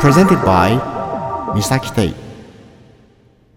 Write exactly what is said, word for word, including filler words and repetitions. Presented by Misaki Tei.